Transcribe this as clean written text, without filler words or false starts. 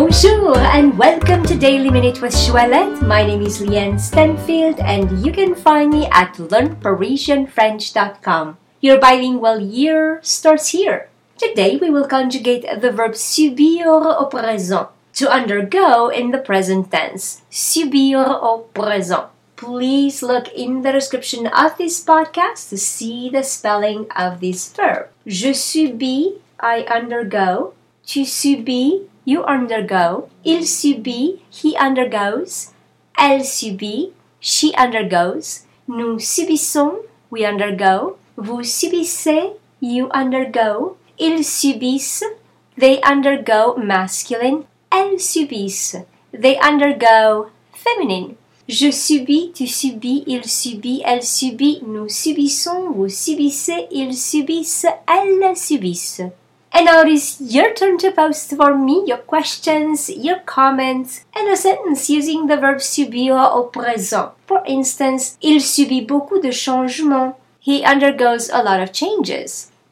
Bonjour and welcome to Daily Minute with Chouelette. My name is Leanne Stenfield and you can find me at LearnParisianFrench.com. Your bilingual year starts here. Today we will conjugate the verb subir au présent, to undergo in the present tense. Subir au présent. Please look in the description of this podcast to see the spelling of this verb. Je subis, I undergo. Tu subis, you undergo. Il subit, he undergoes. Elle subit, she undergoes. Nous subissons, we undergo. Vous subissez, you undergo. Ils subissent, they undergo masculine. Elles subissent, they undergo feminine. Je subis, tu subis, il subit, elle subit, nous subissons, vous subissez, ils subissent, elles subissent. And now it is your turn to post for me your questions, your comments, and a sentence using the verb subir au présent. For instance, il subit beaucoup de changements. He undergoes a lot of changes.